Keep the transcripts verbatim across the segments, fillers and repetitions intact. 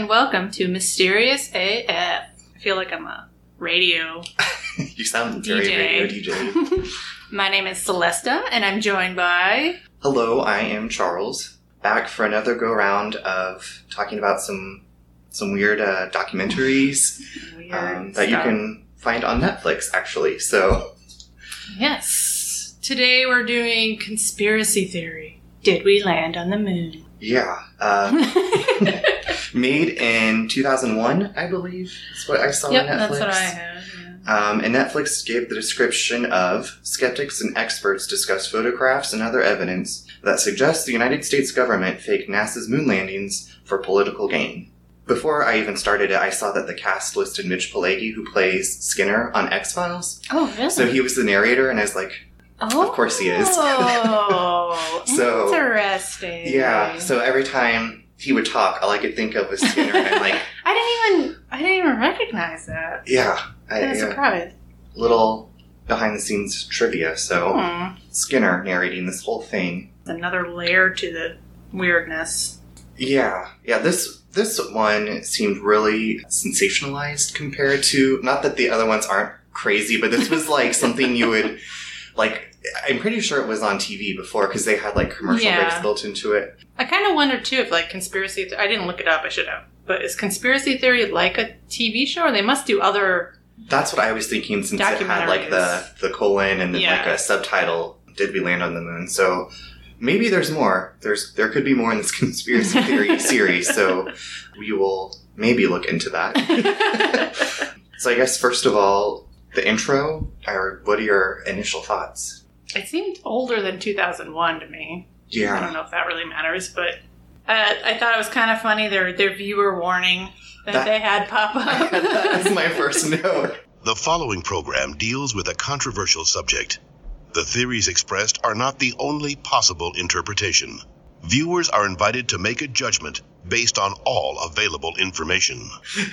and welcome to Mysterious A F. I feel like I'm a radio You sound very D J. radio D J. My name is Celesta, and I'm joined by... Hello, I am Charles, back for another go-round of talking about some some weird uh, documentaries weird um, that stuff. You can find on Netflix, actually, so... Yes. Today we're doing conspiracy theory. Did we land on the moon? Yeah. Uh, made in two thousand one, I believe. That's what I saw yep, on Netflix. That's what I had. Yeah. Um, and Netflix gave the description of skeptics and experts discuss photographs and other evidence that suggests the United States government faked NASA's moon landings for political gain. Before I even started it, I saw that the cast listed Mitch Pileggi, who plays Skinner on X-Files. Oh, really? So he was the narrator, and I was like, oh, of course he is. Oh, so, interesting. Yeah, so every time he would talk, all I could think of was Skinner, and I'm like... I didn't even I didn't even recognize that. Yeah. I, I was yeah, surprised. Little behind-the-scenes trivia, so hmm. Skinner narrating this whole thing. Another layer to the weirdness. Yeah, yeah, this... This one seemed really sensationalized compared to... Not that the other ones aren't crazy, but this was, like, something you would... Like, I'm pretty sure it was on T V before, because they had, like, commercial yeah. breaks built into it. I kind of wondered, too, if, like, conspiracy... Th- I didn't look it up. I should have. But is conspiracy theory like a T V show? Or they must do other... That's what I was thinking, since it had, like, the, the colon and, yeah. like, a subtitle, Did We Land on the Moon? So... Maybe there's more. There's There could be more in this conspiracy theory series, so we will maybe look into that. So I guess, first of all, the intro, or what are your initial thoughts? It seemed older than two thousand one to me. Yeah. I don't know if that really matters, but uh, I thought it was kind of funny, their, their viewer warning that, that they had pop up. That was my first note. The following program deals with a controversial subject. The theories expressed are not the only possible interpretation. Viewers are invited to make a judgment based on all available information.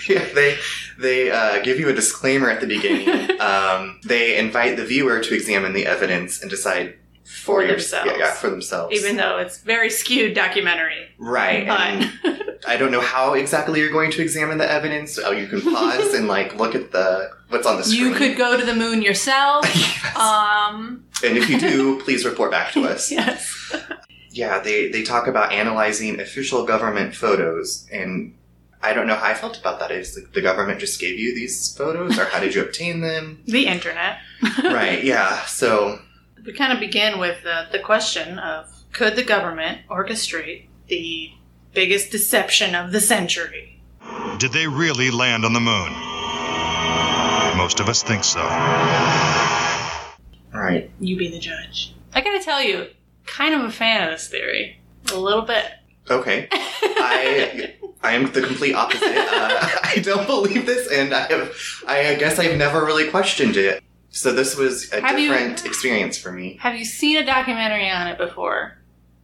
Yeah, they they uh, give you a disclaimer at the beginning. um, they invite the viewer to examine the evidence and decide for, for themselves. Your, yeah, yeah, for themselves. Even though it's very skewed documentary. Right. But. I don't know how exactly you're going to examine the evidence. Oh, you can pause and like look at the what's on the screen. You could go to the moon yourself. Yes. Um. And if you do, please report back to us. Yes. Yeah, they, they talk about analyzing official government photos, and I don't know how I felt about that. Is like the government just gave you these photos, or how did you obtain them? The internet. Right. Yeah. So we kind of begin with the, the question of could the government orchestrate the biggest deception of the century. Did they really land on the moon? Most of us think so. All right. You be the judge. I gotta tell you, kind of a fan of this theory. A little bit. Okay. I I am the complete opposite. Uh, I don't believe this, and I have I guess I've never really questioned it. So this was a have different you, experience for me. Have you seen a documentary on it before?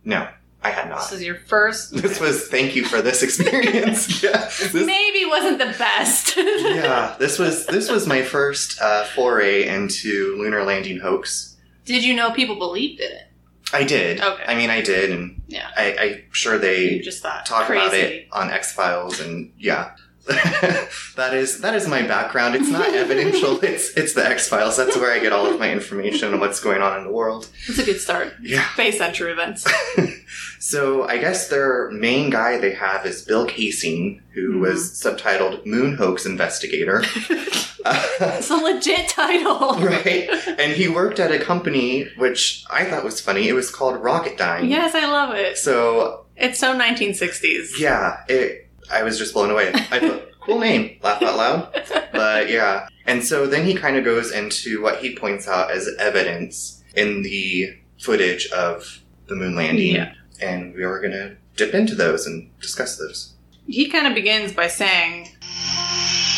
No. I had not. This was your first... This was, thank you for this experience. Yeah, this maybe wasn't the best. Yeah, this was this was my first uh, foray into lunar landing hoax. Did you know people believed in it? I did. Okay. I mean, I did, and yeah. I, I'm sure they just thought, talk crazy. About it on X-Files, and yeah. that is that is my background. It's not evidential. It's it's the X-Files. That's where I get all of my information on what's going on in the world. It's a good start. Yeah. Based on true events. So I guess their main guy they have is Bill Kaysing, who mm-hmm. was subtitled Moon Hoax Investigator. It's a legit title. Right. And he worked at a company, which I thought was funny. It was called Rocketdyne. Yes, I love it. So... It's so nineteen sixties. Yeah. It... I was just blown away. I thought, cool name. Laugh out loud. But yeah. And so then he kind of goes into what he points out as evidence in the footage of the moon landing. Yeah. And we were going to dip into those and discuss those. He kind of begins by saying...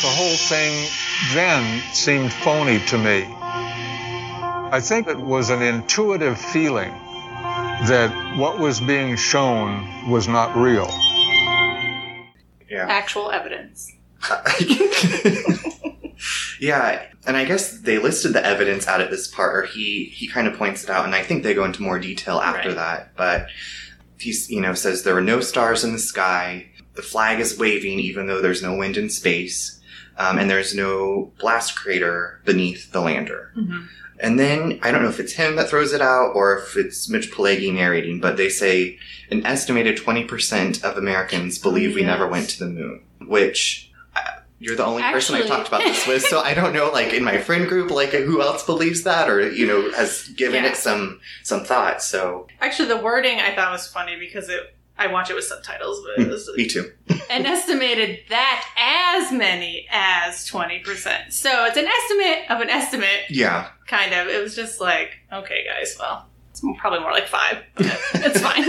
The whole thing then seemed phony to me. I think it was an intuitive feeling that what was being shown was not real. Yeah. Actual evidence. Yeah, and I guess they listed the evidence out at this part, or he, he kind of points it out, and I think they go into more detail after right. that, but he you know, says there were no stars in the sky, The flag is waving even though there's no wind in space, um, and there's no blast crater beneath the lander. Mm-hmm. And then, I don't know if it's him that throws it out or if it's Mitch Pileggi narrating, but they say an estimated twenty percent of Americans believe yes. we never went to the moon, which... You're the only Actually. person I talked about this with, so I don't know, like, in my friend group, like, who else believes that or, you know, has given yeah. it some some thought, so... Actually, the wording I thought was funny because it I watch it with subtitles, but it was... Me too. An estimated that as many as twenty percent. So it's an estimate of an estimate. Yeah. Kind of. It was just like, okay, guys, well, it's probably more like five, but it's fine.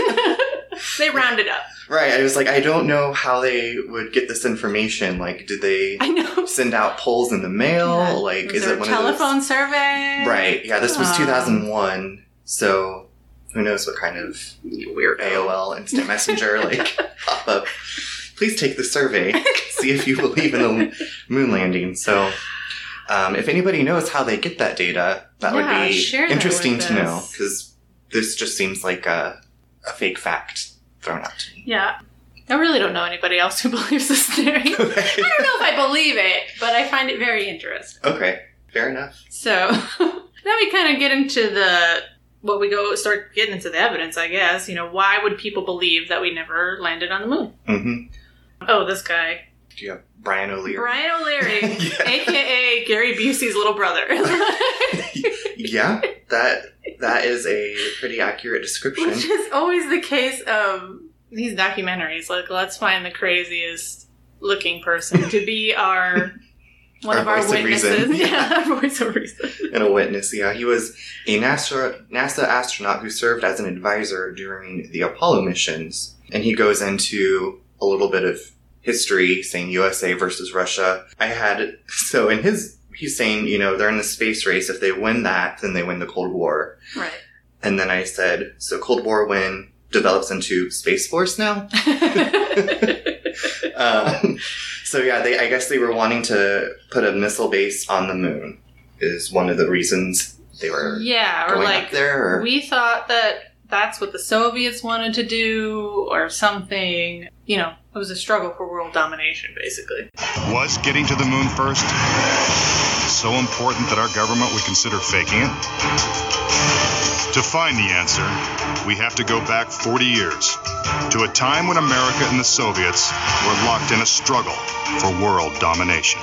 They rounded up. Right. I was like, I don't know how they would get this information. Like, did they I know. send out polls in the mail? Yeah. Like, was is it one telephone of telephone survey? Right. Yeah, this was um, two thousand one. So who knows what kind of weird A O L Instant Messenger, like, pop up. Please take the survey. See if you believe in the moon landing. So um, if anybody knows how they get that data, that yeah, would be interesting to us. know. Because this just seems like a... a fake fact thrown out to me. Yeah. I really don't know anybody else who believes this theory. Okay. I don't know if I believe it, but I find it very interesting. Okay. Fair enough. So, now we kind of get into the, well, we go start getting into the evidence, I guess. You know, why would people believe that we never landed on the moon? Mm-hmm. Oh, this guy. Do you have Brian O'Leary? Brian O'Leary, yeah. A K A Gary Busey's little brother. Yeah, that... That is a pretty accurate description. Which is always the case of these documentaries. Like, let's find the craziest looking person to be our one our of our witnesses. Of yeah, yeah. Our voice of reason. And a witness, yeah. He was a NASA, NASA astronaut who served as an advisor during the Apollo missions. And he goes into a little bit of history, saying U S A versus Russia. I had, so in his... He's saying, you know, they're in the space race. If they win that, then they win the Cold War. Right. And then I said, so Cold War win develops into Space Force now? um, so, yeah, they, I guess they were wanting to put a missile base on the moon is one of the reasons they were yeah, going or like, up there. Or... We thought that that's what the Soviets wanted to do or something. You know, it was a struggle for world domination, basically. Was getting to the moon first... so important that our government would consider faking it? To find the answer, we have to go back forty years to a time when America and the Soviets were locked in a struggle for world domination.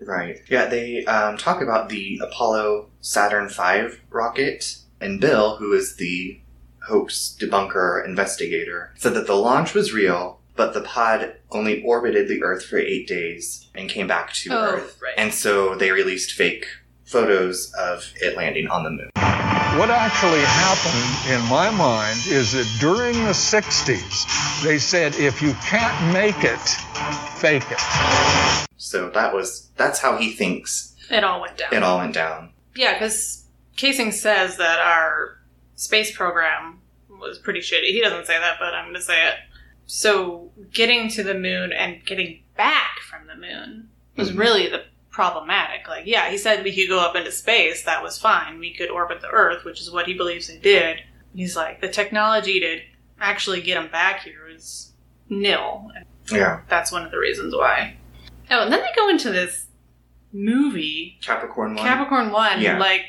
Right. Yeah, they um, talk about the Apollo Saturn V rocket, and Bill, who is the hoax debunker investigator, said that the launch was real, but the pod only orbited the Earth for eight days and came back to oh, Earth. Right. And so they released fake photos of it landing on the moon. What actually happened, in my mind, is that during the sixties, they said, if you can't make it, fake it. So that was that's how he thinks. It all went down. It all went down. Yeah, because Kaysing says that our space program was pretty shitty. He doesn't say that, but I'm going to say it. So getting to the moon and getting back from the moon was mm-hmm. really the problematic. Like, yeah, he said we could go up into space. That was fine. We could orbit the Earth, which is what he believes they did. And he's like, the technology to actually get them back here is nil. And yeah. That's one of the reasons why. Oh, and then they go into this movie. Capricorn One. Capricorn One. Yeah. Like,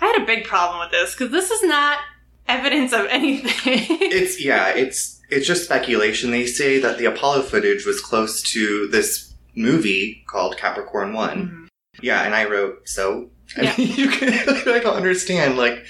I had a big problem with this because this is not evidence of anything. It's, yeah, it's... It's just speculation. They say that the Apollo footage was close to this movie called Capricorn One. Mm-hmm. Yeah, and I wrote, so... I, yeah. mean, you can, I don't understand, like...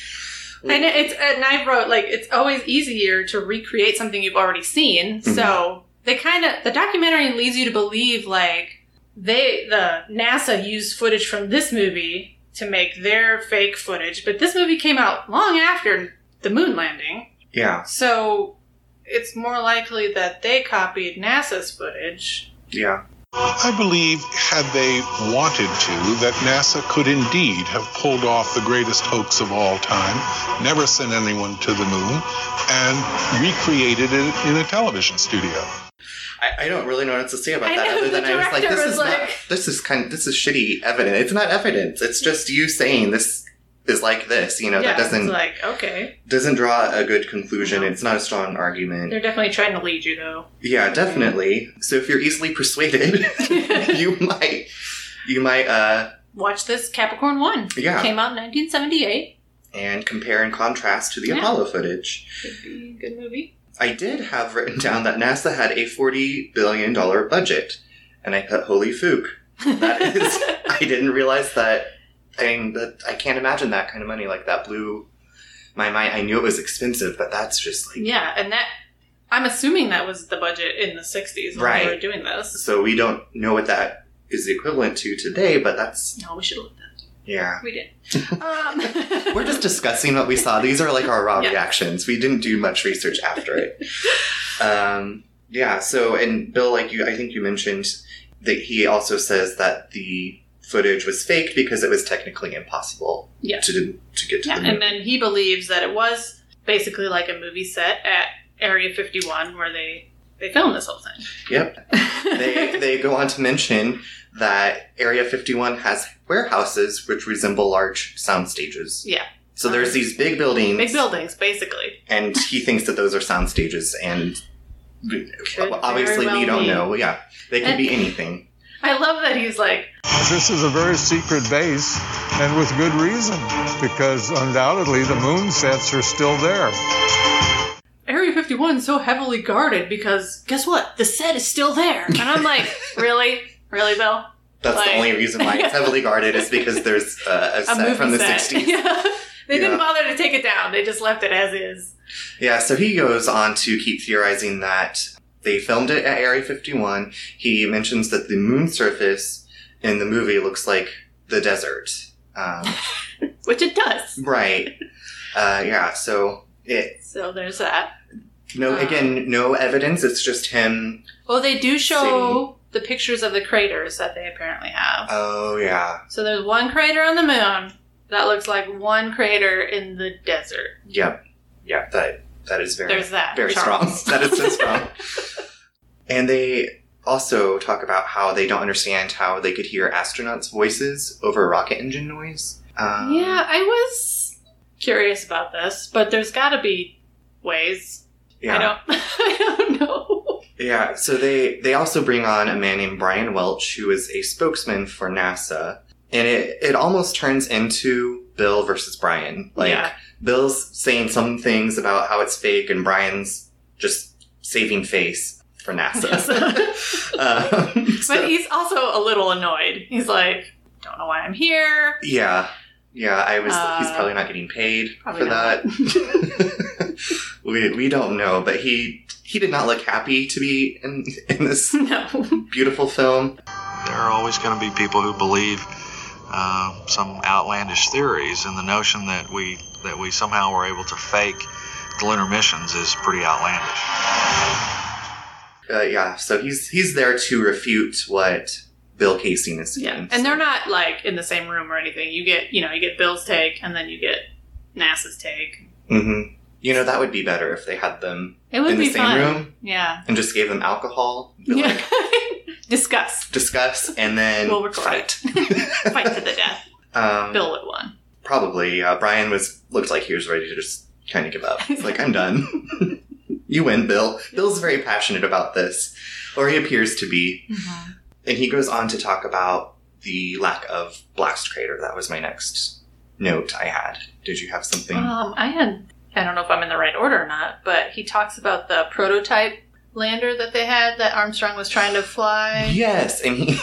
like and, it's, and I wrote, like, it's always easier to recreate something you've already seen, mm-hmm. so they kind of... The documentary leads you to believe, like, they the NASA used footage from this movie to make their fake footage, but this movie came out long after the moon landing. Yeah. So... It's more likely that they copied NASA's footage. Yeah. I believe, had they wanted to, that NASA could indeed have pulled off the greatest hoax of all time, never sent anyone to the moon, and recreated it in a television studio. I, I don't really know what else to say about I that, know, other than I was like, this was is like... not, this is kind of, this is shitty evidence. It's not evidence. It's just you saying this is like this, you know, yeah, that doesn't it's like okay doesn't draw a good conclusion. No. It's not a strong argument. They're definitely trying to lead you, though. Yeah, definitely. So if you're easily persuaded, you might you might uh, watch this Capricorn One. Yeah, it came out in nineteen seventy-eight, and compare and contrast to the yeah. Apollo footage. Could be a good movie. I did have written down that NASA had a forty billion dollar budget, and I put holy fook. That is, I didn't realize that. I mean, that, I can't imagine that kind of money. Like, that blew my mind. I knew it was expensive, but that's just like... Yeah, and that... I'm assuming that was the budget in the sixties when right. we were doing this. So we don't know what that is equivalent to today, but that's... No, we should have looked at it. Yeah. We did. Um... We're just discussing what we saw. These are like our raw yeah. reactions. We didn't do much research after it. um, yeah, so... And Bill, like you, I think you mentioned that he also says that the... footage was faked because it was technically impossible yeah. to to get to yeah. the moon. And then he believes that it was basically like a movie set at Area fifty-one where they, they filmed this whole thing. Yep. they they go on to mention that Area fifty-one has warehouses which resemble large sound stages. Yeah. So there's um, these big buildings. Big buildings, basically. And he thinks that those are sound stages, and Could obviously well we don't be. know. Yeah. They could and, be anything. I love that he's like... This is a very secret base, and with good reason, because undoubtedly the moon sets are still there. Area fifty-one is so heavily guarded because, guess what? The set is still there. And I'm like, really? Really, Bill? That's like, the only reason why it's heavily guarded is because there's uh, a, a set from the set. sixties. Yeah. They yeah. didn't bother to take it down. They just left it as is. Yeah, so he goes on to keep theorizing that... They filmed it at Area fifty-one. He mentions that the moon surface in the movie looks like the desert. Um, Which it does. Right. Uh, yeah, so it... So there's that. No, um, again, no evidence. It's just him... Well, they do show sitting. the pictures of the craters that they apparently have. Oh, yeah. So there's one crater on the moon that looks like one crater in the desert. Yep. Yep, that... That is very, There's that, very strong. That is so strong. And they also talk about how they don't understand how they could hear astronauts' voices over rocket engine noise. Um, yeah, I was curious about this, but there's got to be ways. Yeah. I don't, I don't know. Yeah, so they, they also bring on a man named Brian Welch, who is a spokesman for NASA. And it, it almost turns into Bill versus Brian. Like, yeah. Bill's saying some things about how it's fake, and Brian's just saving face for NASA. um, so. But he's also a little annoyed. He's like, don't know why I'm here. Yeah. Yeah, I was. Uh, he's probably not getting paid for not. that. we we don't know, but he he did not look happy to be in, in this no. beautiful film. There are always going to be people who believe uh, some outlandish theories, and the notion that we... that we somehow were able to fake the lunar missions is pretty outlandish. Uh, yeah, so he's he's there to refute what Bill Kaysing is saying. Yeah, and so. They're not like in the same room or anything. You get you know you get Bill's take and then you get NASA's take. Mm-hmm. You know, that would be better if they had them it would in the be same fun. room. Yeah, and just gave them alcohol. Yeah. Like, discuss, discuss, and then we'll fight, fight to the death. Um, Bill would won. Probably. Uh, Brian was looked like he was ready to just kind of give up. It's like, I'm done. You win, Bill. Bill's very passionate about this. Or he appears to be. Mm-hmm. And he goes on to talk about the lack of blast crater. That was my next note I had. Did you have something? Um, I had... I don't know if I'm in the right order or not, but he talks about the prototype lander that they had that Armstrong was trying to fly. Yes, and he,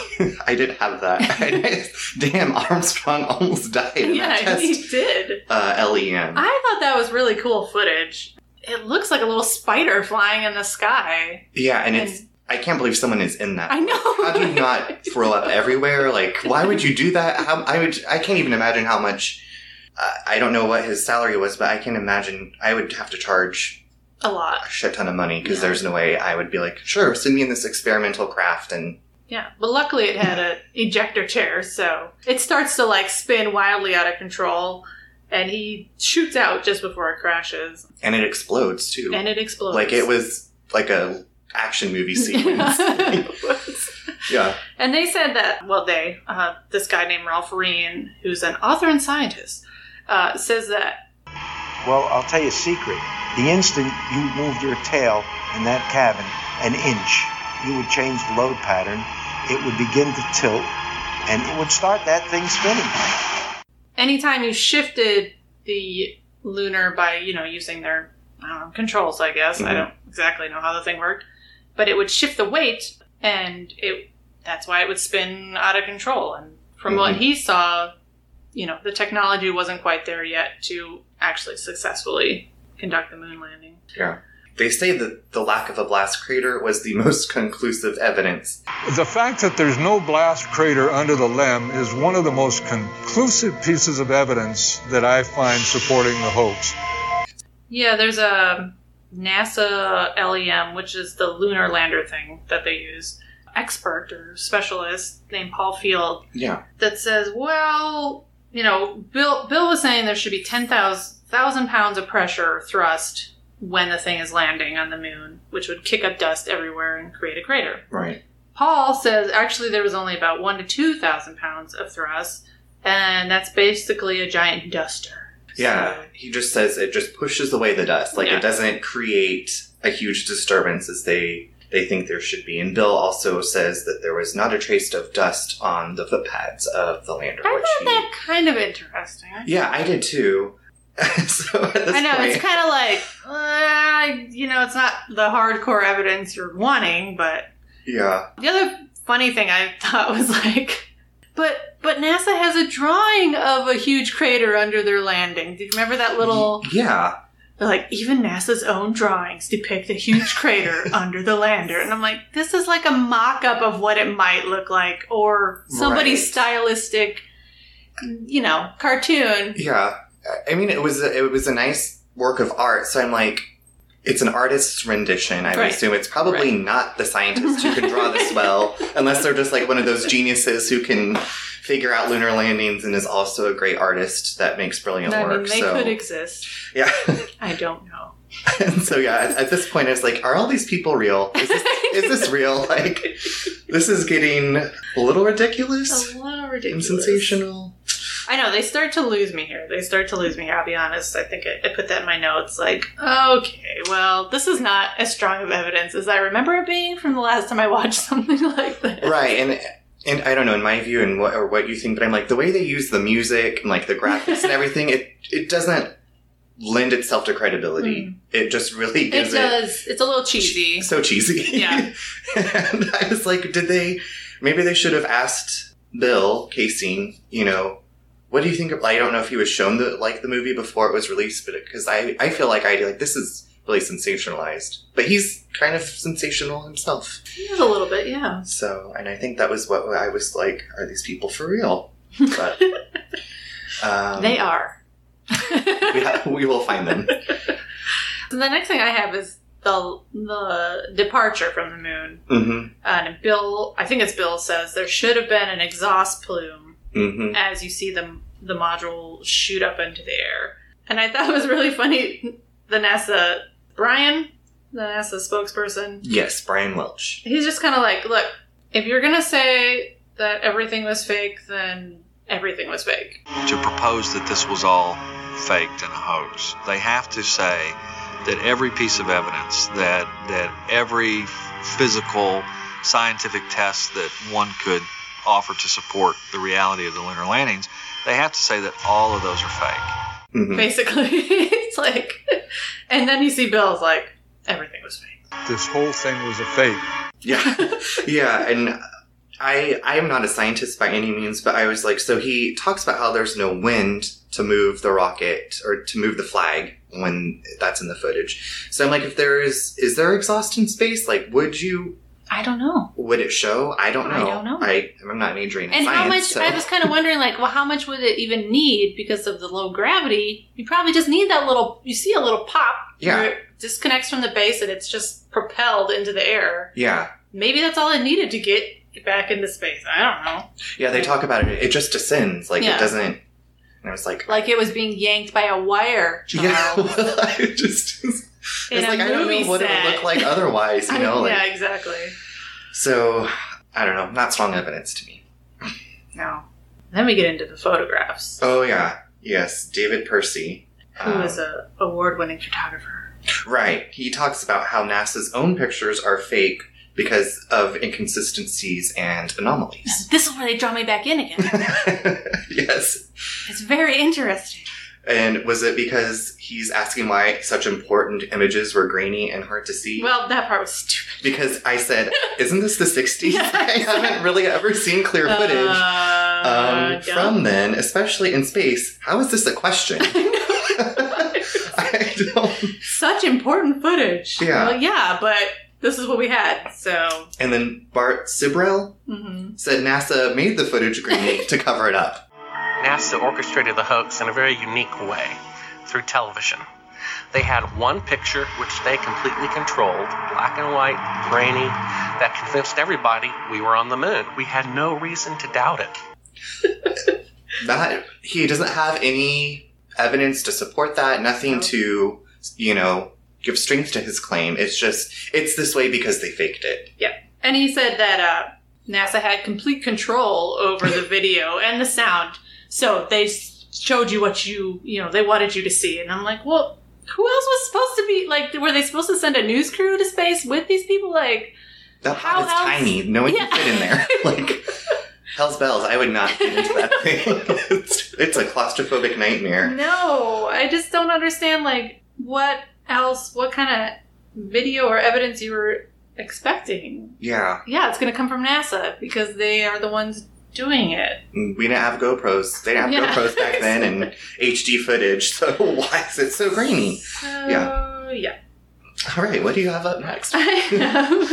I did have that. I, damn, Armstrong almost died. In yeah, that test, he did. Uh, L E M. I thought that was really cool footage. It looks like a little spider flying in the sky. Yeah, and, and it's I can't believe someone is in that. I know. How do you not throw up everywhere? Like, why would you do that? How I would. I can't even imagine how much. Uh, I don't know what his salary was, but I can imagine I would have to charge. A lot. A shit ton of money, because yeah. there's no way I would be like, sure, send me in this experimental craft and... Yeah, but luckily it had an ejector chair, so it starts to, like, spin wildly out of control, and he shoots out just before it crashes. And it explodes, too. And it explodes. Like, it was, like, a action movie sequence. It was. Yeah. And they said that, well, they, uh, this guy named Ralph Rean, who's an author and scientist, uh, says that. Well, I'll tell you a secret. The instant you moved your tail in that cabin an inch, you would change the load pattern. It would begin to tilt, and it would start that thing spinning. Anytime you shifted the lunar by, you know, using their I don't know, controls, I guess. Mm-hmm. I don't exactly know how the thing worked. But it would shift the weight, and it that's why it would spin out of control. And from mm-hmm. what he saw, you know, the technology wasn't quite there yet to actually successfully conduct the moon landing. Yeah. They say that the lack of a blast crater was the most conclusive evidence. The fact that there's no blast crater under the L E M is one of the most conclusive pieces of evidence that I find supporting the hoax. Yeah, there's a NASA L E M, which is the lunar lander thing that they use, expert or specialist named Paul Field, yeah, that says, well, you know, Bill, Bill was saying there should be ten thousand pounds of pressure thrust when the thing is landing on the moon, which would kick up dust everywhere and create a crater. Right. Paul says actually there was only about one to two thousand pounds of thrust, and that's basically a giant duster. Yeah. So, he just says it just pushes away the dust. Like yeah. It doesn't create a huge disturbance as they, they think there should be. And Bill also says that there was not a trace of dust on the foot pads of the lander. I which thought he, that kind of interesting. I yeah, I did too. So I know, point, it's kind of like, uh, you know, it's not the hardcore evidence you're wanting, but... Yeah. The other funny thing I thought was like, but but NASA has a drawing of a huge crater under their landing. Do you remember that little... Yeah. They're like, even NASA's own drawings depict a huge crater under the lander. And I'm like, this is like a mock-up of what it might look like, or somebody's right. stylistic, you know, cartoon. Yeah. I mean, it was a, it was a nice work of art, so I'm like, it's an artist's rendition. I right. would assume it's probably right. not the scientists who can draw this well, unless they're just like one of those geniuses who can figure out lunar landings and is also a great artist that makes brilliant I work. I mean, they so. could exist. Yeah. I don't know. And so yeah, at, at this point, I was like, are all these people real? Is this, is this real? Like, this is getting a little ridiculous. A little ridiculous. And sensational. I know, they start to lose me here. They start to lose me here, I'll be honest. I think I, I put that in my notes, like, okay, well, this is not as strong of evidence as I remember it being from the last time I watched something like this. Right, and and I don't know, in my view, and what or what you think, but I'm like, the way they use the music and, like, the graphics and everything, it, it doesn't lend itself to credibility. Mm. It just really gives it... It does. It's a little cheesy. So cheesy. Yeah. And I was like, did they... Maybe they should have asked Bill Kaysing, you know... What do you think of, I don't know if he was shown the, like the movie before it was released, but because I, I feel like I like this is really sensationalized, but he's kind of sensational himself. He is a little bit, yeah. So, and I think that was what I was like, are these people for real? But um, they are. we, have, we will find them. So the next thing I have is the the departure from the moon, mm-hmm. and Bill. I think it's Bill says there should have been an exhaust plume. Mm-hmm. As you see the, the module shoot up into the air. And I thought it was really funny, the NASA, Brian, the NASA spokesperson. Yes, Brian Welch. He's just kind of like, look, if you're going to say that everything was fake, then everything was fake. To propose that this was all faked and a hoax, they have to say that every piece of evidence, that, that every physical scientific test that one could offer to support the reality of the lunar landings, they have to say that all of those are fake. Mm-hmm. Basically, it's like... And then you see Bill's like, everything was fake. This whole thing was a fake. Yeah. Yeah, and I I am not a scientist by any means, but I was like, so he talks about how there's no wind to move the rocket, or to move the flag when that's in the footage. So I'm like, if there is... Is there exhaust in space? Like, would you... I don't know. Would it show? I don't know. I don't know. I, I'm not majoring in and science. And how much, so. I was kind of wondering, like, well, how much would it even need because of the low gravity? You probably just need that little, you see a little pop. Yeah. Where it disconnects from the base and it's just propelled into the air. Yeah. Maybe that's all it needed to get back into space. I don't know. Yeah, they talk about it. It just descends. Like, yeah. It doesn't. And I was like. Like it was being yanked by a wire. Child. Yeah. Well, I just. just It's like, I don't know what set. It would look like otherwise, you know? I, yeah, like, exactly. So, I don't know. Not strong evidence to me. No. Then we get into the photographs. Oh, yeah. Yes, David Percy. Who um, is an award-winning photographer. Right. He talks about how NASA's own pictures are fake because of inconsistencies and anomalies. This will really draw me back in again. Yes. It's very interesting. And was it because he's asking why such important images were grainy and hard to see? Well, that part was stupid. Because I said, isn't this the sixties? Yes. I haven't really ever seen clear footage uh, um, from then, especially in space. How is this a question? I don't... Such important footage. Yeah. Well, yeah, but... This is what we had, so... And then Bart Sibrel mm-hmm. said NASA made the footage grainy to cover it up. NASA orchestrated the hoax in a very unique way, through television. They had one picture, which they completely controlled, black and white, grainy, that convinced everybody we were on the moon. We had no reason to doubt it. That, he doesn't have any evidence to support that, nothing no. to, you know... give strength to his claim. It's just, it's this way because they faked it. Yeah. And he said that uh, NASA had complete control over the video and the sound. So they showed you what you, you know, they wanted you to see. And I'm like, well, who else was supposed to be, like, were they supposed to send a news crew to space with these people? Like, that how else? That tiny. No one yeah. can fit in there. Like, hell's bells. I would not get into that thing. it's, it's a claustrophobic nightmare. No. I just don't understand, like, what... else, what kind of video or evidence you were expecting? Yeah. Yeah, it's going to come from NASA because they are the ones doing it. We didn't have GoPros. They didn't have yeah. GoPros back then and H D footage, so why is it so grainy? So, yeah. yeah. All right, what do you have up next? I have...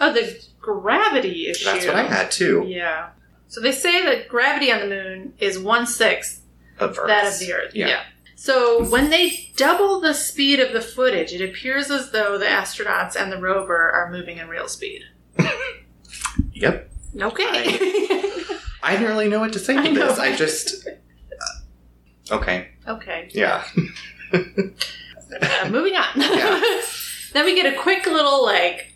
Oh, the gravity issue. That's what I had, too. Yeah. So they say that gravity on the moon is one-sixth of Earth. That of the Earth. Yeah. yeah. So when they double the speed of the footage, it appears as though the astronauts and the rover are moving in real speed. Yep. Okay. I, I didn't really know what to say to I this. Know. I just... Okay. Okay. Yeah. uh, moving on. Yeah. Then we get a quick little, like,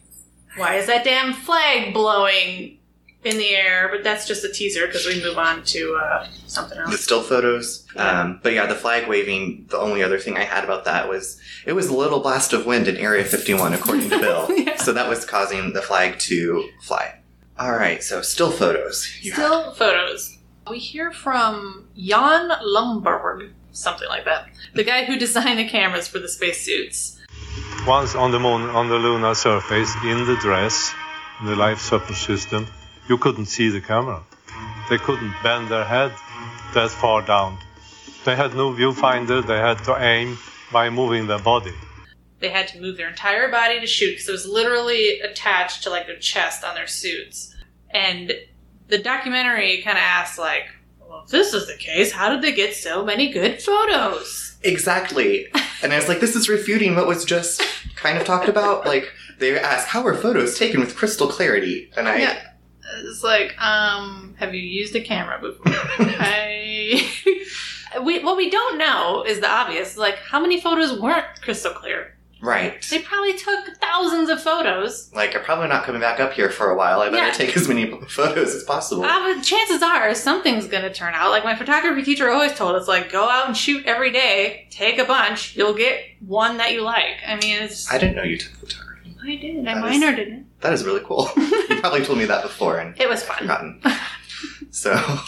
why is that damn flag blowing in the air? But that's just a teaser because we move on to uh, something else. The still photos. Yeah. Um, but yeah, the flag waving, the only other thing I had about that was it was a little blast of wind in Area fifty-one, according to Bill. Yeah. So that was causing the flag to fly. All right, so still photos. You still had. photos. We hear from Jan Lunberg, something like that, the guy who designed the cameras for the spacesuits. Once on the moon, on the lunar surface, in the dress, in the life support system, you couldn't see the camera. They couldn't bend their head that far down. They had no viewfinder. They had to aim by moving their body. They had to move their entire body to shoot because it was literally attached to like their chest on their suits. And the documentary kind of asks, like, well, if this is the case, how did they get so many good photos? Exactly. And I was like, this is refuting what was just kind of talked about. Like, they ask, how are photos taken with crystal clarity? And I... Yeah. It's like, um, have you used a camera before? I, we, what we don't know is the obvious. Like, how many photos weren't crystal clear? Right. They probably took thousands of photos. Like, I'm probably not coming back up here for a while. I better yeah. take as many photos as possible. Uh, but chances are something's going to turn out. Like, my photography teacher always told us, like, go out and shoot every day. Take a bunch. You'll get one that you like. I mean, it's... I didn't know you took photography. I did. I minored in it. That is really cool. You probably told me that before, and it was fun. I've forgotten. So,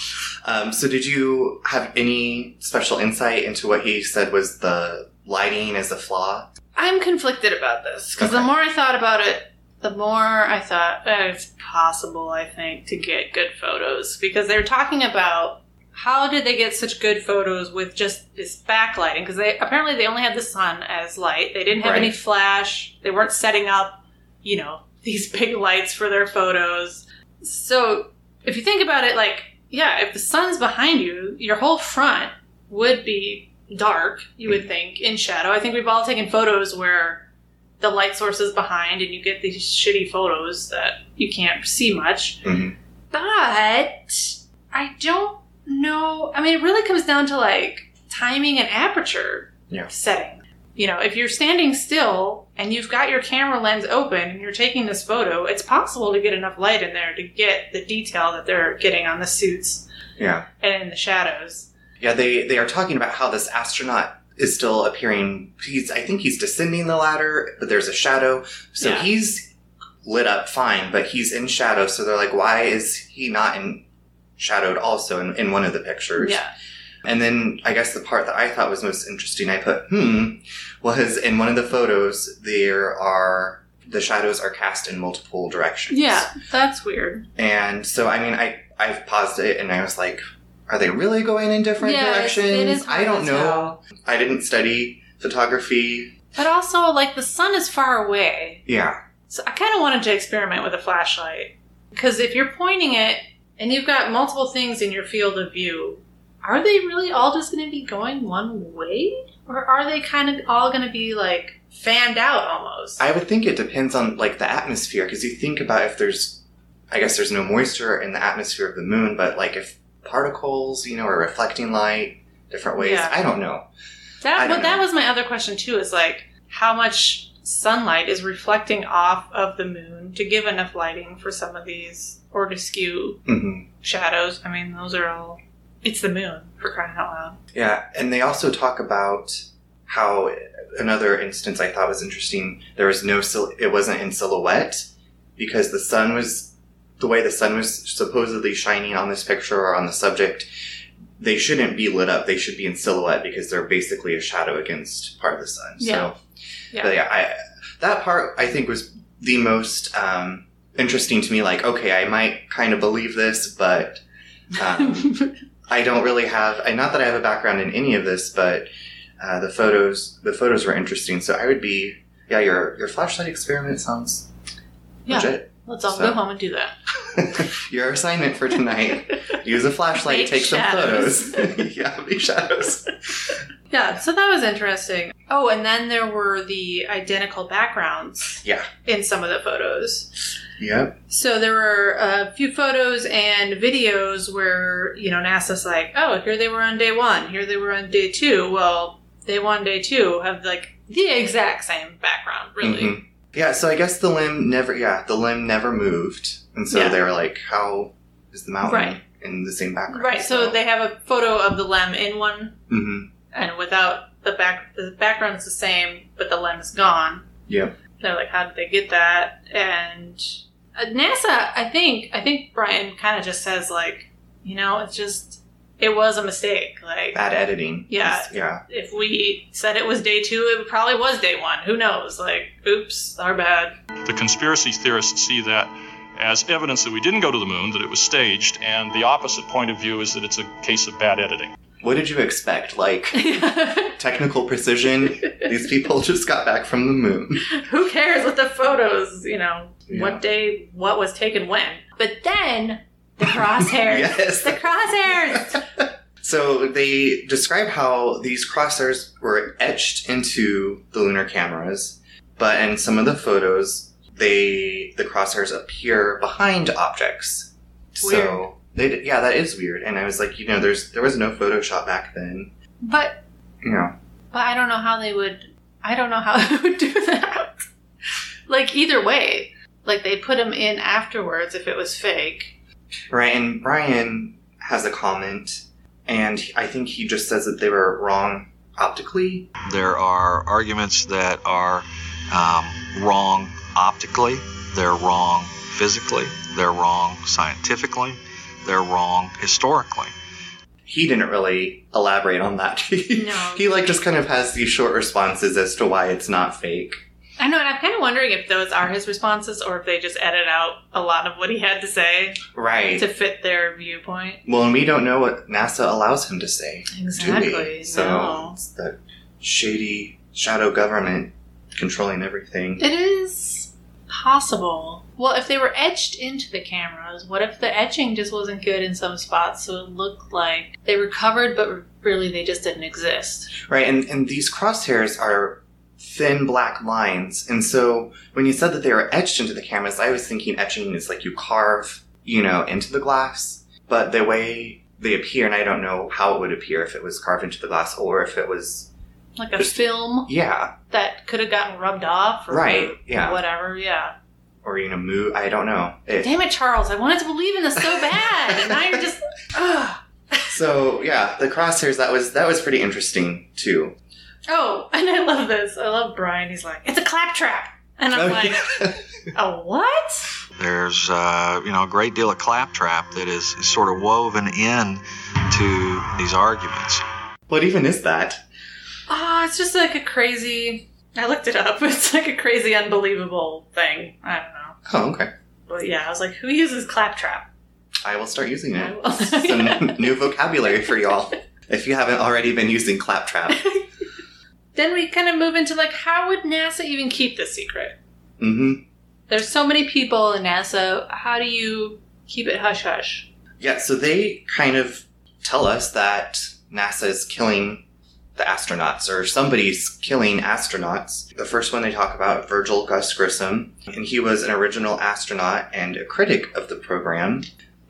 um, so did you have any special insight into what he said was the lighting as a flaw? I'm conflicted about this because okay. the more I thought about it, the more I thought eh, it's possible. I think to get good photos because they were talking about how did they get such good photos with just this backlighting? Because they apparently they only had the sun as light. They didn't have right. any flash. They weren't setting up, you know, these big lights for their photos. So if you think about it, like, yeah, if the sun's behind you, your whole front would be dark, you would think, in shadow. I think we've all taken photos where the light source is behind and you get these shitty photos that you can't see much. Mm-hmm. But I don't No, I mean, it really comes down to, like, timing and aperture yeah. setting. You know, if you're standing still and you've got your camera lens open and you're taking this photo, it's possible to get enough light in there to get the detail that they're getting on the suits yeah. and in the shadows. Yeah, they, they are talking about how this astronaut is still appearing. He's, I think he's descending the ladder, but there's a shadow. So yeah. he's lit up fine, but he's in shadow. So they're like, why is he not in shadowed also in, in one of the pictures? Yeah. And then I guess the part that I thought was most interesting, I put, hmm, was in one of the photos, there are, the shadows are cast in multiple directions. Yeah, that's weird. And so, I mean, I, I've paused it and I was like, are they really going in different yeah, directions? It is I don't know. Well. I didn't study photography. But also, like, the sun is far away. Yeah. So I kind of wanted to experiment with a flashlight. Because if you're pointing it and you've got multiple things in your field of view, are they really all just going to be going one way? Or are they kind of all going to be, like, fanned out almost? I would think it depends on, like, the atmosphere. Because you think about if there's, I guess there's no moisture in the atmosphere of the moon. But, like, if particles, you know, are reflecting light different ways. Yeah. I don't know. That, don't well, that know. was my other question, too, is, like, how much sunlight is reflecting off of the moon to give enough lighting for some of these, or to skew mm-hmm. shadows. I mean, those are all... It's the moon, for crying out loud. Yeah, and they also talk about how another instance I thought was interesting. There was no, sil- it wasn't in silhouette because the sun was, the way the sun was supposedly shining on this picture or on the subject, they shouldn't be lit up. They should be in silhouette because they're basically a shadow against part of the sun. Yeah. So, yeah, but yeah I, that part I think was the most um, interesting to me. Like, okay, I might kind of believe this, but. Um, I don't really have, not that I have a background in any of this, but uh, the photos, the photos were interesting. So I would be, yeah, your your flashlight experiment sounds yeah, legit. Let's all so. go home and do that. Your assignment for tonight: use a flashlight, make take shadows. some photos. Yeah, make shadows. Yeah, so that was interesting. Oh, and then there were the identical backgrounds. Yeah. In some of the photos. Yep. So there were a few photos and videos where, you know, NASA's like, oh, here they were on day one. Here they were on day two. Well, day one, day two have, like, the exact same background, really. Mm-hmm. Yeah, so I guess the L E M never, yeah, the L E M never moved. And so yeah. they were like, how is the mountain right. in the same background? Right, so, so they have a photo of the L E M in one, mm-hmm. and without the back, the background's the same, but the L E M is gone. Yeah. They're like, how did they get that? And NASA, I think, I think Brian kind of just says, like, you know, it's just, it was a mistake. Like bad editing. Yeah. Yeah. If we said it was day two, it probably was day one. Who knows? Like, oops, our bad. The conspiracy theorists see that as evidence that we didn't go to the moon, that it was staged, and the opposite point of view is that it's a case of bad editing. What did you expect? Like, technical precision? These people just got back from the moon. Who cares what the photos, you know, yeah. what day, what was taken when? But then, the crosshairs. Yes. The crosshairs! So they describe how these crosshairs were etched into the lunar cameras, but in some of the photos, they the crosshairs appear behind objects. Weird. So... They, yeah, that is weird. And I was like, you know, there's there was no Photoshop back then. But, you know. But I don't know how they would, I don't know how they would do that. Like, either way. Like, they put them in afterwards if it was fake. Right, and Brian has a comment, and I think he just says that they were wrong optically. There are arguments that are um, wrong optically, they're wrong physically, they're wrong scientifically. They're wrong historically. He didn't really elaborate on that. No. He, like, just kind of has these short responses as to why it's not fake. I know, and I'm kind of wondering if those are his responses or if they just edit out a lot of what he had to say. Right. To fit their viewpoint. Well, and we don't know what NASA allows him to say. Exactly. So no. It's the shady shadow government controlling everything. It is possible. Well, if they were etched into the cameras, what if the etching just wasn't good in some spots, so it looked like they were covered, but really they just didn't exist? Right, and, and these crosshairs are thin black lines, and so when you said that they were etched into the cameras, I was thinking etching is like you carve, you know, into the glass, but the way they appear, and I don't know how it would appear if it was carved into the glass or if it was... Like a just, film? Yeah. That could have gotten rubbed off or right, yeah. whatever, yeah. Or, you know, move. I don't know. It, Damn it, Charles. I wanted to believe in this so bad. And now you're just... Ugh. So yeah, the crosshairs, that was that was pretty interesting too. Oh, and I love this. I love Brian. He's like, it's a claptrap. And I'm like, a what? There's, uh, you know, a great deal of claptrap that is sort of woven in to these arguments. What even is that? Ah, uh, it's just like a crazy, I looked it up. It's like a crazy, unbelievable thing. I don't know. Oh, okay. But yeah, I was like, who uses claptrap? I will start using it. It's some new vocabulary for y'all. If you haven't already been using claptrap. Then we kind of move into, like, how would NASA even keep this secret? Mm-hmm. There's so many people in NASA. How do you keep it hush-hush? Yeah, so they kind of tell us that NASA is killing the astronauts, or somebody's killing astronauts. The first one they talk about, Virgil Gus Grissom, and he was an original astronaut and a critic of the program.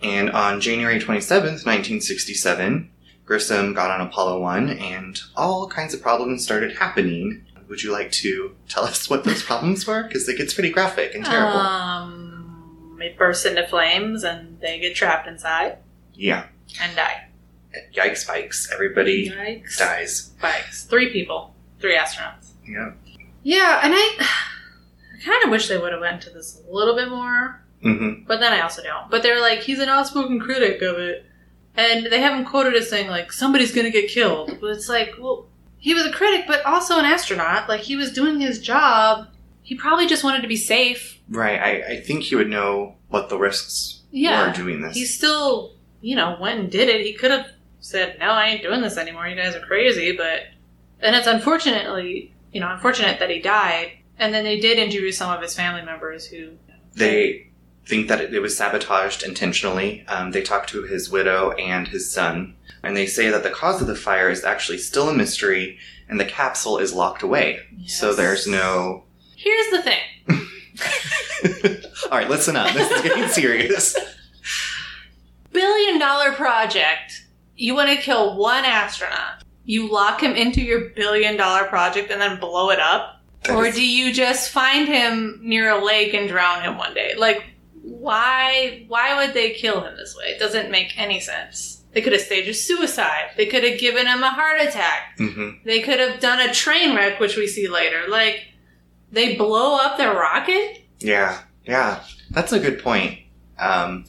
And on January twenty-seventh, nineteen sixty-seven... Grissom got on Apollo one, and all kinds of problems started happening. Would you like to tell us what those problems were? Because it gets pretty graphic and terrible. Um, it bursts into flames, and they get trapped inside. Yeah. And die. Yikes, spikes. Everybody Yikes. dies. Spikes. Three people. Three astronauts. Yeah. Yeah, and I, I kind of wish they would have went to this a little bit more. Mm-hmm. But then I also don't. But they're like, he's an outspoken critic of it. And they have him quoted as saying, like, somebody's going to get killed. But it's like, well, he was a critic, but also an astronaut. Like, he was doing his job. He probably just wanted to be safe. Right. I, I think he would know what the risks yeah. were doing this. He still, you know, went and did it. He could have said, no, I ain't doing this anymore. You guys are crazy. But, and it's unfortunately, you know, unfortunate that he died. And then they did interview some of his family members who... You know, they... think that it was sabotaged intentionally. Um, they talked to his widow and his son, and they say that the cause of the fire is actually still a mystery, and the capsule is locked away. Yes. So there's no... Here's the thing. All right, listen up. This is getting serious. Billion dollar project. You want to kill one astronaut. You lock him into your billion dollar project and then blow it up? That or is... do you just find him near a lake and drown him one day? Like... Why why would they kill him this way? It doesn't make any sense. They could have staged a suicide. They could have given him a heart attack. Mm-hmm. They could have done a train wreck, which we see later. Like, they blow up their rocket? Yeah. Yeah. That's a good point. Um,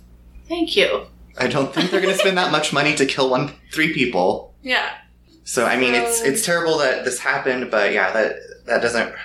Thank you. I don't think they're going to spend that much money to kill one, three people. Yeah. So, I mean, so... it's it's terrible that this happened, but yeah, that that doesn't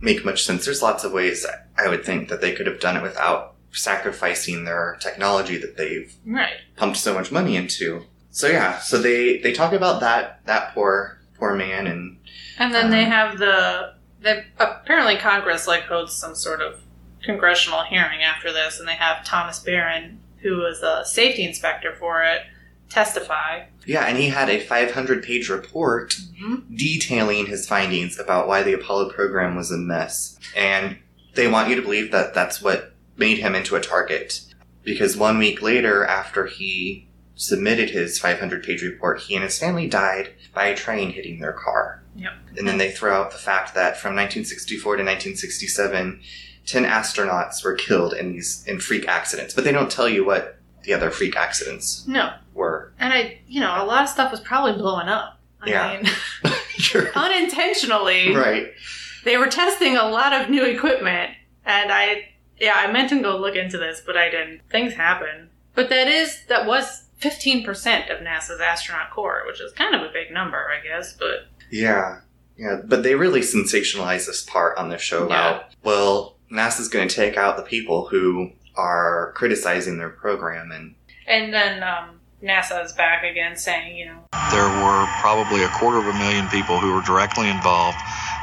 make much sense. There's lots of ways I would think that they could have done it without... sacrificing their technology that they've right. pumped so much money into. So yeah, so they, they talk about that that poor poor man and and then um, they have the they apparently Congress like holds some sort of congressional hearing after this, and they have Thomas Baron, who was a safety inspector for it, testify. Yeah, and he had a five hundred page report mm-hmm. detailing his findings about why the Apollo program was a mess, and they want you to believe that that's what made him into a target. Because one week later, after he submitted his five hundred page report, he and his family died by a train hitting their car. Yep. And then they throw out the fact that from nineteen sixty-four to nineteen sixty-seven, ten astronauts were killed in these in freak accidents. But they don't tell you what the other freak accidents no. were. And I, you know, a lot of stuff was probably blowing up. I yeah. mean, unintentionally. Right. They were testing a lot of new equipment, and I... Yeah, I meant to go look into this, but I didn't. Things happen. But that is, that was fifteen percent of NASA's astronaut corps, which is kind of a big number, I guess, but... Yeah, yeah, but they really sensationalize this part on the show about, yeah. well, NASA's going to take out the people who are criticizing their program, and... And then um, NASA is back again saying, you know... There were probably a quarter of a million people who were directly involved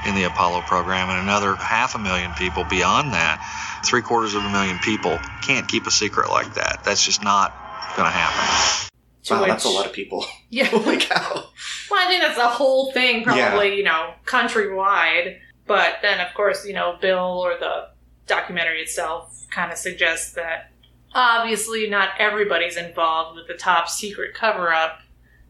in the Apollo program, and another half a million people beyond that. Three quarters of a million people can't keep a secret like that. That's just not going to happen. Wow, which, that's a lot of people. Yeah. Holy cow. Well, I think that's the whole thing, probably, yeah. you know, countrywide. But then, of course, you know, Bill or the documentary itself kind of suggests that obviously not everybody's involved with the top secret cover-up.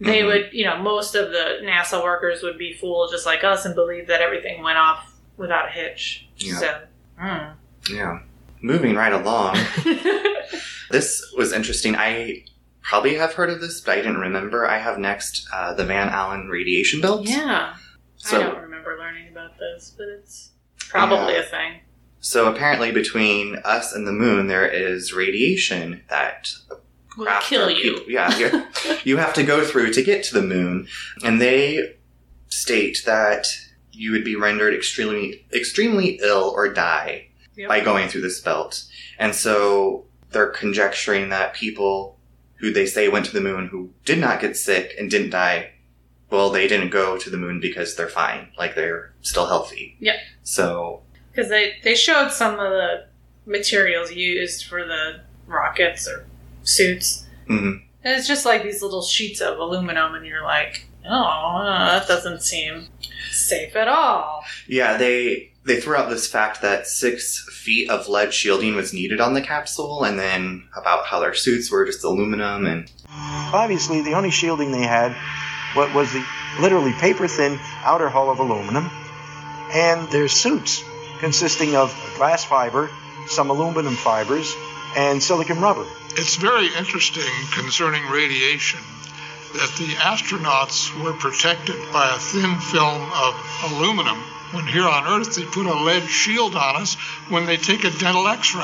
They mm-hmm. would, you know, most of the NASA workers would be fools just like us and believe that everything went off without a hitch. Yeah. So, mm. Yeah. Moving right along. This was interesting. I probably have heard of this, but I didn't remember. I have next uh, the Van Allen radiation belt. Yeah. So, I don't remember learning about this, but it's probably yeah. a thing. So apparently between us and the moon, there is radiation that... will kill you. People, yeah. You have to go through to get to the moon. And they state that you would be rendered extremely extremely ill or die yep. by going through this belt. And so they're conjecturing that people who they say went to the moon who did not get sick and didn't die, well, they didn't go to the moon because they're fine. Like, they're still healthy. Yeah. So... because they, they showed some of the materials used for the rockets or suits. Mm-hmm. And it's just like these little sheets of aluminum, and you're like, oh, that doesn't seem safe at all. Yeah, they they threw out this fact that six feet of lead shielding was needed on the capsule, and then about how their suits were just aluminum. And obviously, the only shielding they had what was the literally paper-thin outer hull of aluminum, and their suits consisting of glass fiber, some aluminum fibers, and silicon rubber. It's very interesting concerning radiation that the astronauts were protected by a thin film of aluminum when here on Earth they put a lead shield on us when they take a dental x-ray.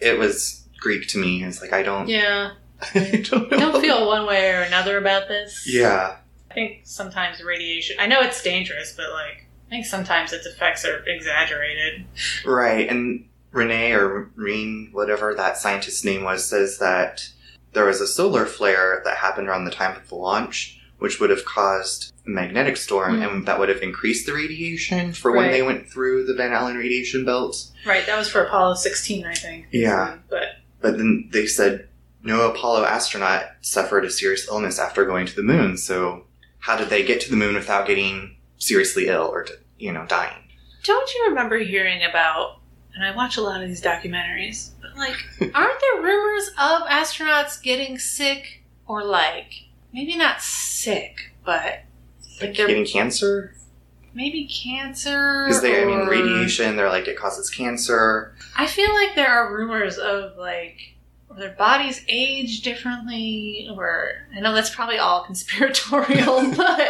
It was Greek to me. It's like, I don't... Yeah. I don't know. I don't feel one way or another about this. Yeah. I think sometimes radiation... I know it's dangerous, but like I think sometimes its effects are exaggerated. Right, and... Renee or Reen, whatever that scientist's name was, says that there was a solar flare that happened around the time of the launch, which would have caused a magnetic storm, mm. and that would have increased the radiation for right. when they went through the Van Allen radiation belt. Right, that was for Apollo sixteen, I think. Yeah. But but then they said no Apollo astronaut suffered a serious illness after going to the moon, so how did they get to the moon without getting seriously ill or, you know, dying? Don't you remember hearing about... and I watch a lot of these documentaries, but, like, aren't there rumors of astronauts getting sick or, like, maybe not sick, but... like, like getting cancer? Maybe cancer Because they, or... I mean, radiation, they're like, it causes cancer. I feel like there are rumors of, like, their bodies age differently, or... I know that's probably all conspiratorial, but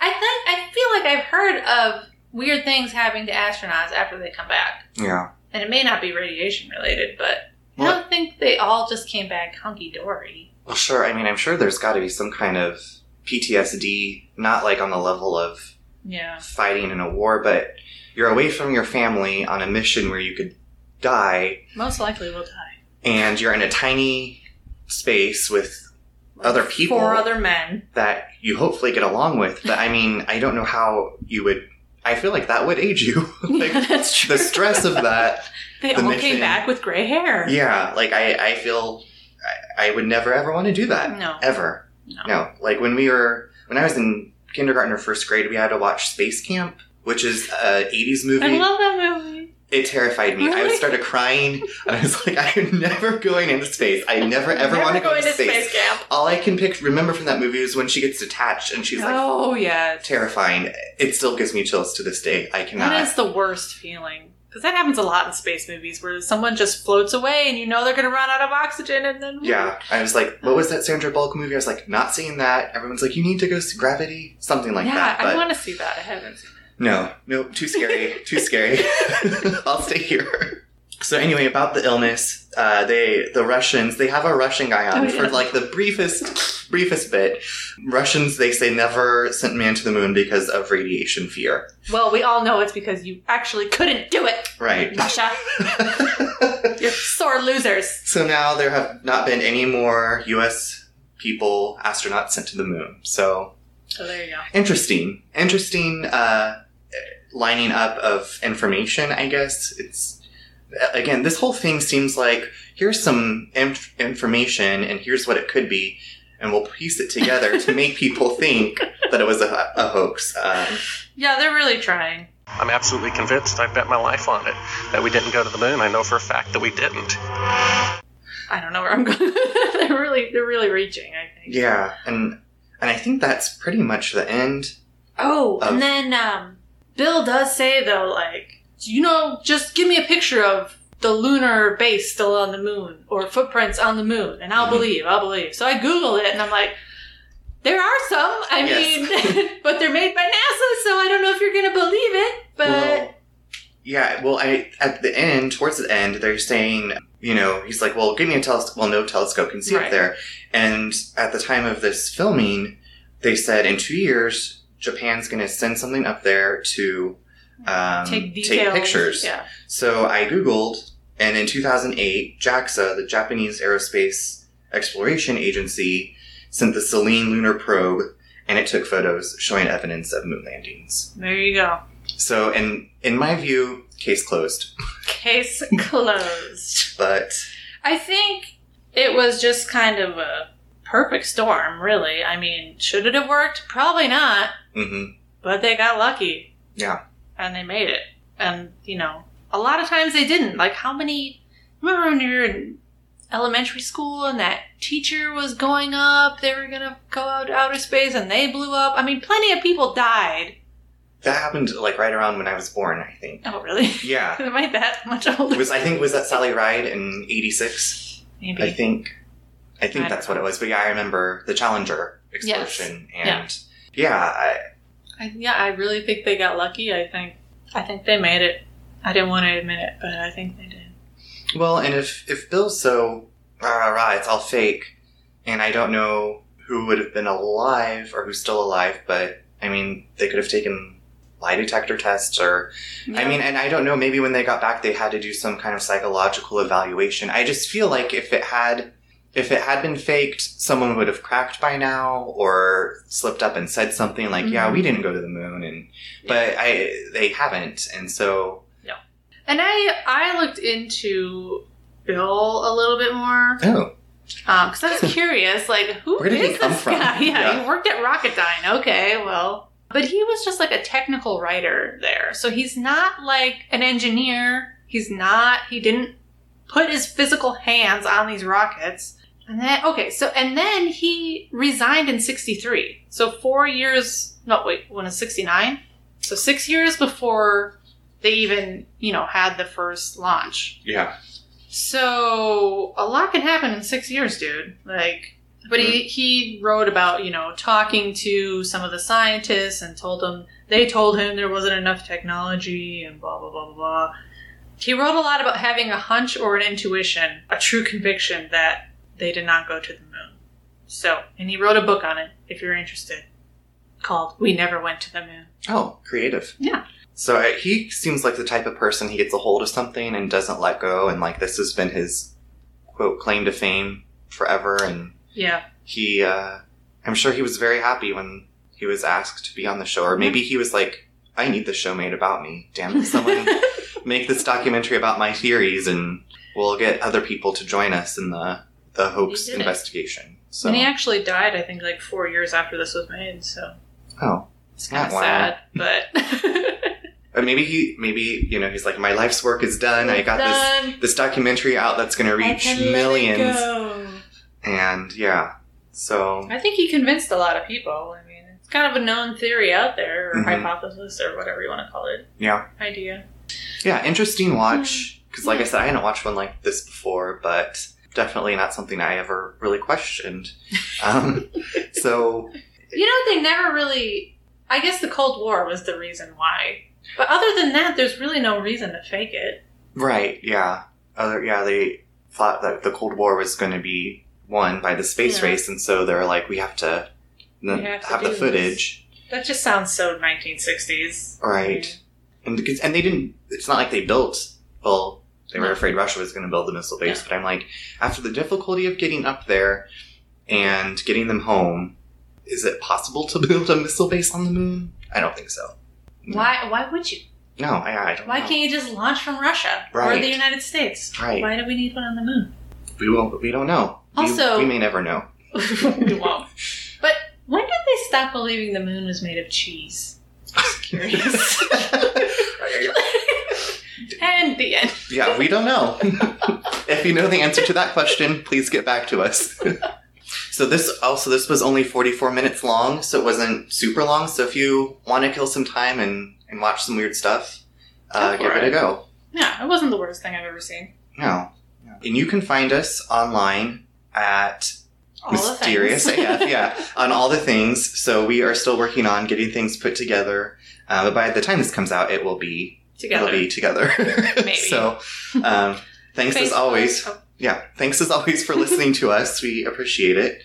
I think I feel like I've heard of... weird things happening to astronauts after they come back. Yeah. And it may not be radiation related, but well, I don't think they all just came back hunky-dory. Well, sure. I mean, I'm sure there's got to be some kind of P T S D, not like on the level of yeah. fighting in a war, but you're away from your family on a mission where you could die. Most likely will die. And you're in a tiny space with... other people. Four other men. That you hopefully get along with. But, I mean, I don't know how you would... I feel like that would age you. Like, yeah, that's true. The stress of that. They the all mission, came back with gray hair. Yeah. Like, I, I feel I, I would never, ever want to do that. No. Ever. No. No. Like, when we were, when I was in kindergarten or first grade, we had to watch Space Camp, which is an eighties movie. I love that movie. It terrified me. Really? I started crying, and I was like, I'm never going into space. I never, ever never want to go into space. space camp. All I can pick, remember from that movie is when she gets detached, and she's oh, like, oh, yeah. Terrifying. It still gives me chills to this day. I cannot. That is the worst feeling. Because that happens a lot in space movies, where someone just floats away, and you know they're going to run out of oxygen, and then... yeah. I was like, what was that Sandra Bullock movie? I was like, not seeing that. Everyone's like, you need to go see Gravity? Something like yeah, that. Yeah, I want to see that. I haven't seen that. No, no, too scary, too scary. I'll stay here. So anyway, about the illness, uh, they the Russians, they have a Russian guy on oh, yeah. for like the briefest, briefest bit. Russians, they say, never sent man to the moon because of radiation fear. Well, we all know it's because you actually couldn't do it. Right. Russia. You're sore losers. So now there have not been any more U S people, astronauts sent to the moon. So... so there you go. Interesting. Interesting, uh... lining up of information, I guess. It's, again, this whole thing seems like, here's some inf- information, and here's what it could be, and we'll piece it together to make people think that it was a, a hoax. Um, yeah, they're really trying. I'm absolutely convinced, I bet my life on it, that we didn't go to the moon. I know for a fact that we didn't. I don't know where I'm going. They're really, they're really reaching, I think. Yeah, and, and I think that's pretty much the end. Oh, of- and then, um... Bill does say, though, like, you know, just give me a picture of the lunar base still on the moon or footprints on the moon. And I'll mm-hmm. believe, I'll believe. So I Googled it and I'm like, there are some, I yes. mean, but they're made by NASA, so I don't know if you're going to believe it, but... Well, yeah, well, I, at the end, towards the end, they're saying, you know, he's like, well, give me a telescope, well, no telescope can see right. up there. And at the time of this filming, they said in two years, Japan's going to send something up there to um, take, take pictures. Yeah. So I Googled, and in two thousand eight, JAXA, the Japanese Aerospace Exploration Agency, sent the Selene lunar probe, and it took photos showing evidence of moon landings. There you go. So, in, in my view, case closed. Case closed. But... I think it was just kind of a perfect storm, really. I mean, should it have worked? Probably not. Mm-hmm. But they got lucky. Yeah. And they made it. And, you know, a lot of times they didn't. Like, how many... Remember when you were in elementary school and that teacher was going up, they were going to go out to outer space, and they blew up? I mean, plenty of people died. That happened, like, right around when I was born, I think. Oh, really? Yeah. Am I that much older? It was, I think, was that Sally Ride in eighty-six? Maybe. I think. I think I that's what know. It was. But yeah, I remember the Challenger explosion. Yes. And yeah. Yeah I, I, yeah, I really think they got lucky. I think I think they made it. I didn't want to admit it, but I think they did. Well, and if, if Bill's so, rah, rah, rah, it's all fake, and I don't know who would have been alive or who's still alive, but, I mean, they could have taken... lie detector tests or yeah. I mean, and I don't know, maybe when they got back they had to do some kind of psychological evaluation. I just feel like if it had if it had been faked, someone would have cracked by now or slipped up and said something like, mm-hmm. yeah, we didn't go to the moon, and but yeah. I they haven't, and so no. And I I looked into Bill a little bit more. Oh. Um, cuz I was curious, like, who Where did is he come this from? Guy? Yeah, yeah, he worked at Rocketdyne. Okay, well, but he was just like a technical writer there. So he's not like an engineer. He's not, he didn't put his physical hands on these rockets. And then, okay, so, and then he resigned in sixty-three. So four years, no, wait, when is sixty-nine? So six years before they even, you know, had the first launch. Yeah. So a lot can happen in six years, dude. Like... But he, he wrote about, you know, talking to some of the scientists and told them, they told him there wasn't enough technology and blah, blah, blah, blah, blah. He wrote a lot about having a hunch or an intuition, a true conviction that they did not go to the moon. So, and he wrote a book on it, if you're interested, called We Never Went to the Moon. Oh, creative. Yeah. So uh, he seems like the type of person, he gets a hold of something and doesn't let go. And like, this has been his, quote, claim to fame forever. And... Yeah. He, uh, I'm sure he was very happy when he was asked to be on the show. Or maybe he was like, I need the show made about me. Damn it, someone make this documentary about my theories and we'll get other people to join us in the, the hoax investigation. So. And he actually died, I think, like four years after this was made, so. Oh. It's kind of sad, but. But maybe he, maybe, you know, he's like, my life's work is done. It's I got done. this this documentary out that's going to reach millions. And, yeah, so... I think he convinced a lot of people. I mean, it's kind of a known theory out there, or mm-hmm. hypothesis, or whatever you want to call it. Yeah. Idea. Yeah, interesting watch. Because, like yeah. I said, I hadn't watched one like this before, but definitely not something I ever really questioned. Um, so... You know, they never really... I guess the Cold War was the reason why. But other than that, there's really no reason to fake it. Right, yeah. Other, yeah, they thought that the Cold War was going to be... won by the space yeah. race, and so they're like, we have to, we have, have to the footage. This. That just sounds so nineteen sixties. Right. I mean. and, and they didn't, it's not like they built, well, they were no. afraid Russia was going to build the missile base, yeah. but I'm like, after the difficulty of getting up there and getting them home, is it possible to build a missile base on the moon? I don't think so. No. Why Why would you? No, I, I don't Why know. Can't you just launch from Russia right. or the United States? Right. Why do we need one on the moon? We won't, we don't know. Also, we, we may never know. We won't. But when did they stop believing the moon was made of cheese? Just curious. And the end. Yeah, we don't know. If you know the answer to that question, please get back to us. So this also this was only forty-four minutes long, so it wasn't super long. So if you want to kill some time and, and watch some weird stuff, uh, give it a go. Yeah, it wasn't the worst thing I've ever seen. No. no. And you can find us online at... All Mysterious A F, yeah, on all the things. So we are still working on getting things put together. Uh, but by the time this comes out, it will be together. It'll be together. Maybe. So um, thanks Facebook. as always. Oh. Yeah, thanks as always for listening to us. We appreciate it.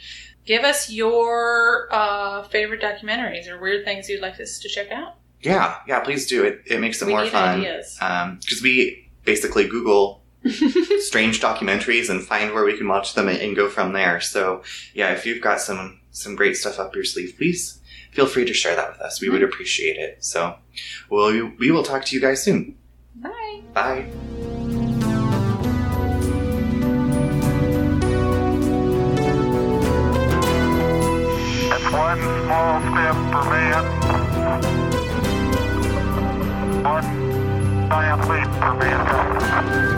Give us your uh, favorite documentaries or weird things you'd like us to check out. Yeah, yeah, please do. It it makes it we more fun. Because um, we basically Google strange documentaries and find where we can watch them and, and go from there. So yeah, if you've got some some great stuff up your sleeve, please feel free to share that with us. We would appreciate it. So we'll, we will talk to you guys soon. Bye. Bye. It's one small step for man, one giant leap for mankind.